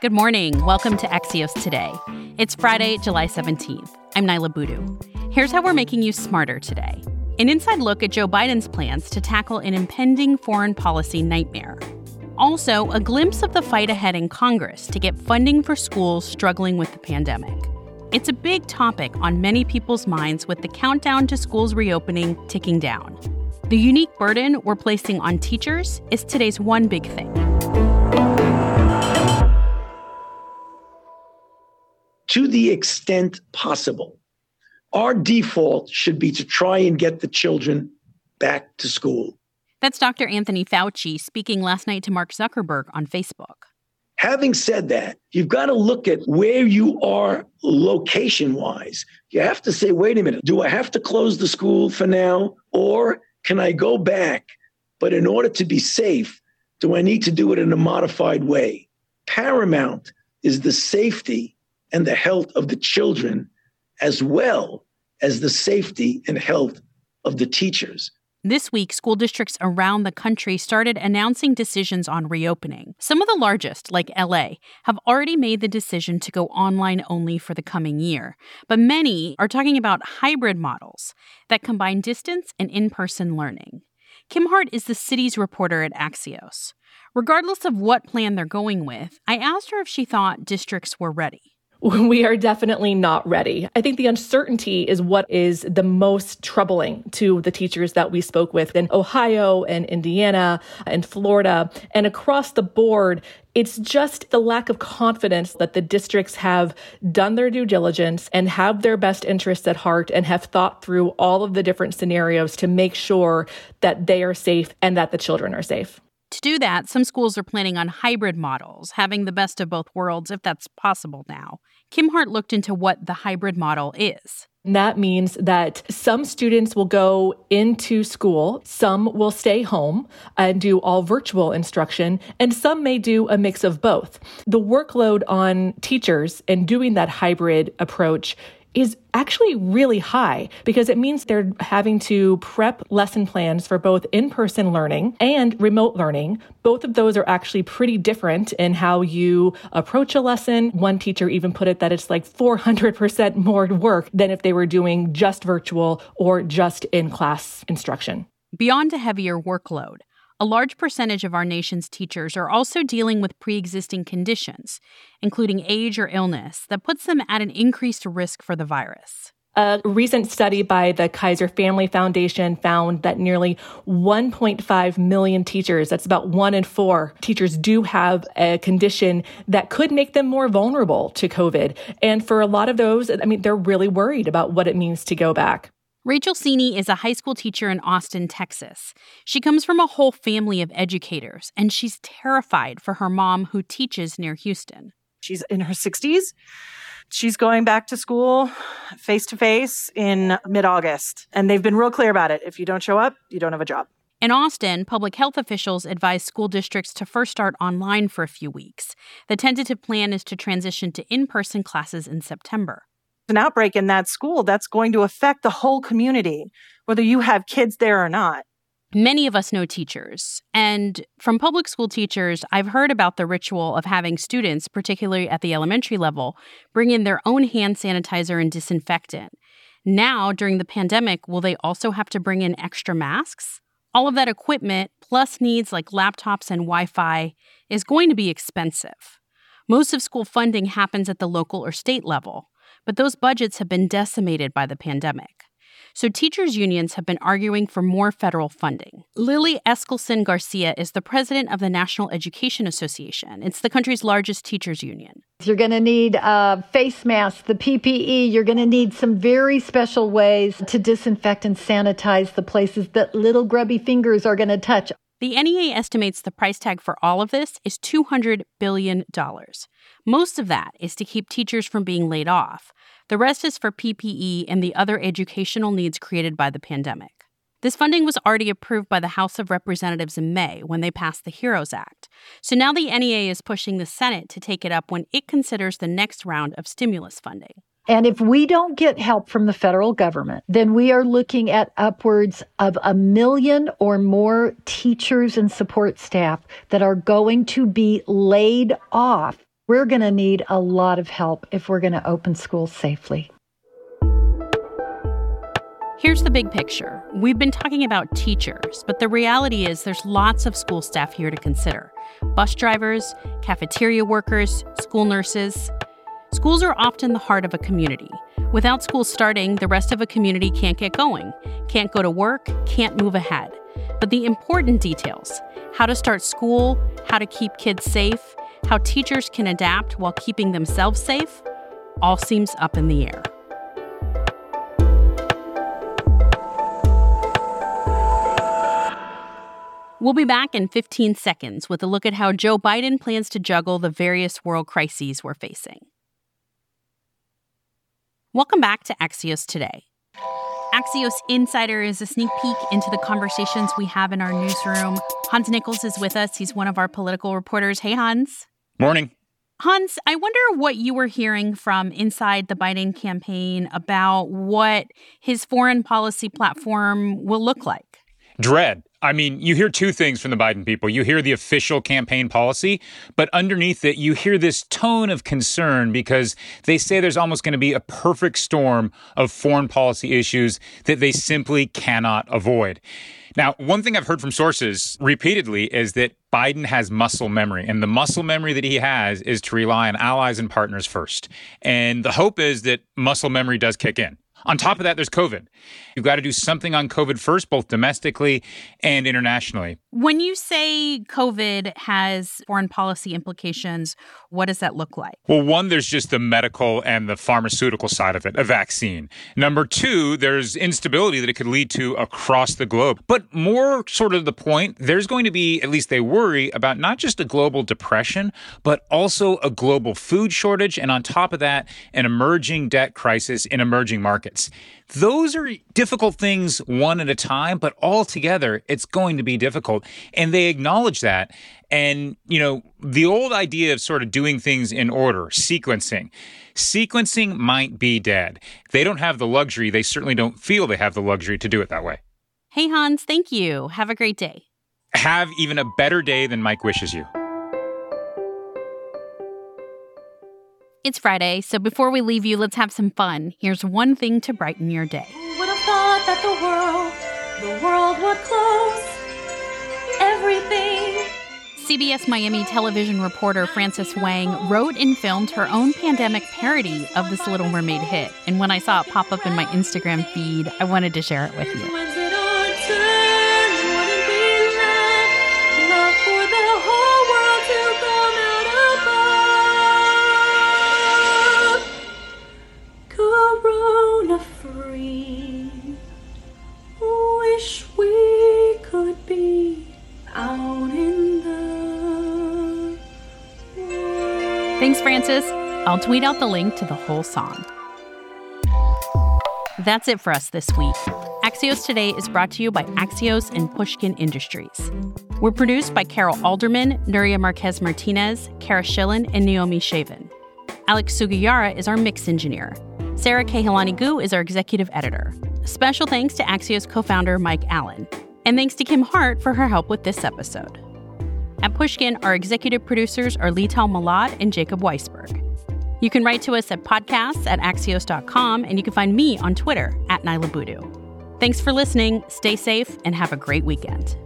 Good morning. Welcome to Axios Today. It's Friday, July 17th. I'm Niala Boudou. Here's how we're making you smarter today. An inside look at Joe Biden's plans to tackle an impending foreign policy nightmare. Also, a glimpse of the fight ahead in Congress to get funding for schools struggling with the pandemic. It's a big topic on many people's minds with the countdown to schools reopening ticking down. The unique burden we're placing on teachers is today's one big thing. To the extent possible, our default should be to try and get the children back to school. That's Dr. Anthony Fauci speaking last night to Mark Zuckerberg on Facebook. Having said that, you've got to look at where you are location-wise. You have to say, wait a minute, do I have to close the school for now? Or can I go back? But in order to be safe, do I need to do it in a modified way? Paramount is the safety and the health of the children, as well as the safety and health of the teachers. This week, school districts around the country started announcing decisions on reopening. Some of the largest, like LA, have already made the decision to go online only for the coming year. But many are talking about hybrid models that combine distance and in-person learning. Kim Hart is the city's reporter at Axios. Regardless of what plan they're going with, I asked her if she thought districts were ready. We are definitely not ready. I think the uncertainty is what is the most troubling to the teachers that we spoke with in Ohio and Indiana and Florida and across the board. It's just the lack of confidence that the districts have done their due diligence and have their best interests at heart and have thought through all of the different scenarios to make sure that they are safe and that the children are safe. To do that, some schools are planning on hybrid models, having the best of both worlds, if that's possible now. Kim Hart looked into what the hybrid model is. That means that some students will go into school, some will stay home and do all virtual instruction, and some may do a mix of both. The workload on teachers in doing that hybrid approach is actually really high because it means they're having to prep lesson plans for both in-person learning and remote learning. Both of those are actually pretty different in how you approach a lesson. One teacher even put it that it's like 400% more work than if they were doing just virtual or just in-class instruction. Beyond a heavier workload, a large percentage of our nation's teachers are also dealing with pre-existing conditions, including age or illness, that puts them at an increased risk for the virus. A recent study by the Kaiser Family Foundation found that nearly 1.5 million teachers, that's about 1 in 4 teachers, do have a condition that could make them more vulnerable to COVID. And for a lot of those, they're really worried about what it means to go back. Rachel Seney is a high school teacher in Austin, Texas. She comes from a whole family of educators, and she's terrified for her mom, who teaches near Houston. She's in her 60s. She's going back to school face-to-face in mid-August, and they've been real clear about it. If you don't show up, you don't have a job. In Austin, public health officials advise school districts to first start online for a few weeks. The tentative plan is to transition to in-person classes in September. An outbreak in that school, that's going to affect the whole community, whether you have kids there or not. Many of us know teachers, and from public school teachers, I've heard about the ritual of having students, particularly at the elementary level, bring in their own hand sanitizer and disinfectant. Now, during the pandemic, will they also have to bring in extra masks? All of that equipment, plus needs like laptops and Wi-Fi, is going to be expensive. Most of school funding happens at the local or state level. But those budgets have been decimated by the pandemic. So teachers' unions have been arguing for more federal funding. Lily Eskelsen Garcia is the president of the National Education Association. It's the country's largest teachers' union. You're going to need face masks, the PPE. You're going to need some very special ways to disinfect and sanitize the places that little grubby fingers are going to touch. The NEA estimates the price tag for all of this is $200 billion. Most of that is to keep teachers from being laid off. The rest is for PPE and the other educational needs created by the pandemic. This funding was already approved by the House of Representatives in May when they passed the Heroes Act. So now the NEA is pushing the Senate to take it up when it considers the next round of stimulus funding. And if we don't get help from the federal government, then we are looking at upwards of 1 million or more teachers and support staff that are going to be laid off. We're going to need a lot of help if we're going to open schools safely. Here's the big picture. We've been talking about teachers, but the reality is there's lots of school staff here to consider. Bus drivers, cafeteria workers, school nurses. Schools are often the heart of a community. Without schools starting, the rest of a community can't get going, can't go to work, can't move ahead. But the important details, how to start school, how to keep kids safe, how teachers can adapt while keeping themselves safe, all seems up in the air. We'll be back in 15 seconds with a look at how Joe Biden plans to juggle the various world crises we're facing. Welcome back to Axios Today. Axios Insider is a sneak peek into the conversations we have in our newsroom. Hans Nichols is with us. He's one of our political reporters. Hey, Hans. Morning. Hans, I wonder what you were hearing from inside the Biden campaign about what his foreign policy platform will look like. Dread. I mean, you hear two things from the Biden people. You hear the official campaign policy, but underneath it, you hear this tone of concern because they say there's almost going to be a perfect storm of foreign policy issues that they simply cannot avoid. Now, one thing I've heard from sources repeatedly is that Biden has muscle memory, and the muscle memory that he has is to rely on allies and partners first. And the hope is that muscle memory does kick in. On top of that, there's COVID. You've got to do something on COVID first, both domestically and internationally. When you say COVID has foreign policy implications, what does that look like? Well, one, there's just the medical and the pharmaceutical side of it, a vaccine. Number two, there's instability that it could lead to across the globe. But more sort of the point, there's going to be, at least they worry, about not just a global depression, but also a global food shortage. And on top of that, an emerging debt crisis in emerging markets. Those are difficult things one at a time, but all together, it's going to be difficult. And they acknowledge that. And, you know, the old idea of sort of doing things in order, sequencing might be dead. They don't have the luxury. They certainly don't feel they have the luxury to do it that way. Hey, Hans, thank you. Have a great day. Have even a better day than Mike wishes you. It's Friday, so before we leave you, let's have some fun. Here's one thing to brighten your day. Who would have thought that the world would close everything? CBS Miami television reporter Frances Wang wrote and filmed her own pandemic parody of this Little Mermaid hit. And when I saw it pop up in my Instagram feed, I wanted to share it with you. Thanks, Frances. I'll tweet out the link to the whole song. That's it for us this week. Axios Today is brought to you by Axios and Pushkin Industries. We're produced by Carol Alderman, Nuria Marquez Martinez, Kara Schillen, and Naomi Shaven. Alex Sugiyara is our mix engineer. Sarah Kehilani Gu is our executive editor. Special thanks to Axios co-founder Mike Allen. And thanks to Kim Hart for her help with this episode. At Pushkin, our executive producers are Lital Malad and Jacob Weisberg. You can write to us at podcasts@axios.com, and you can find me on Twitter @Niala Boudou. Thanks for listening, stay safe, and have a great weekend.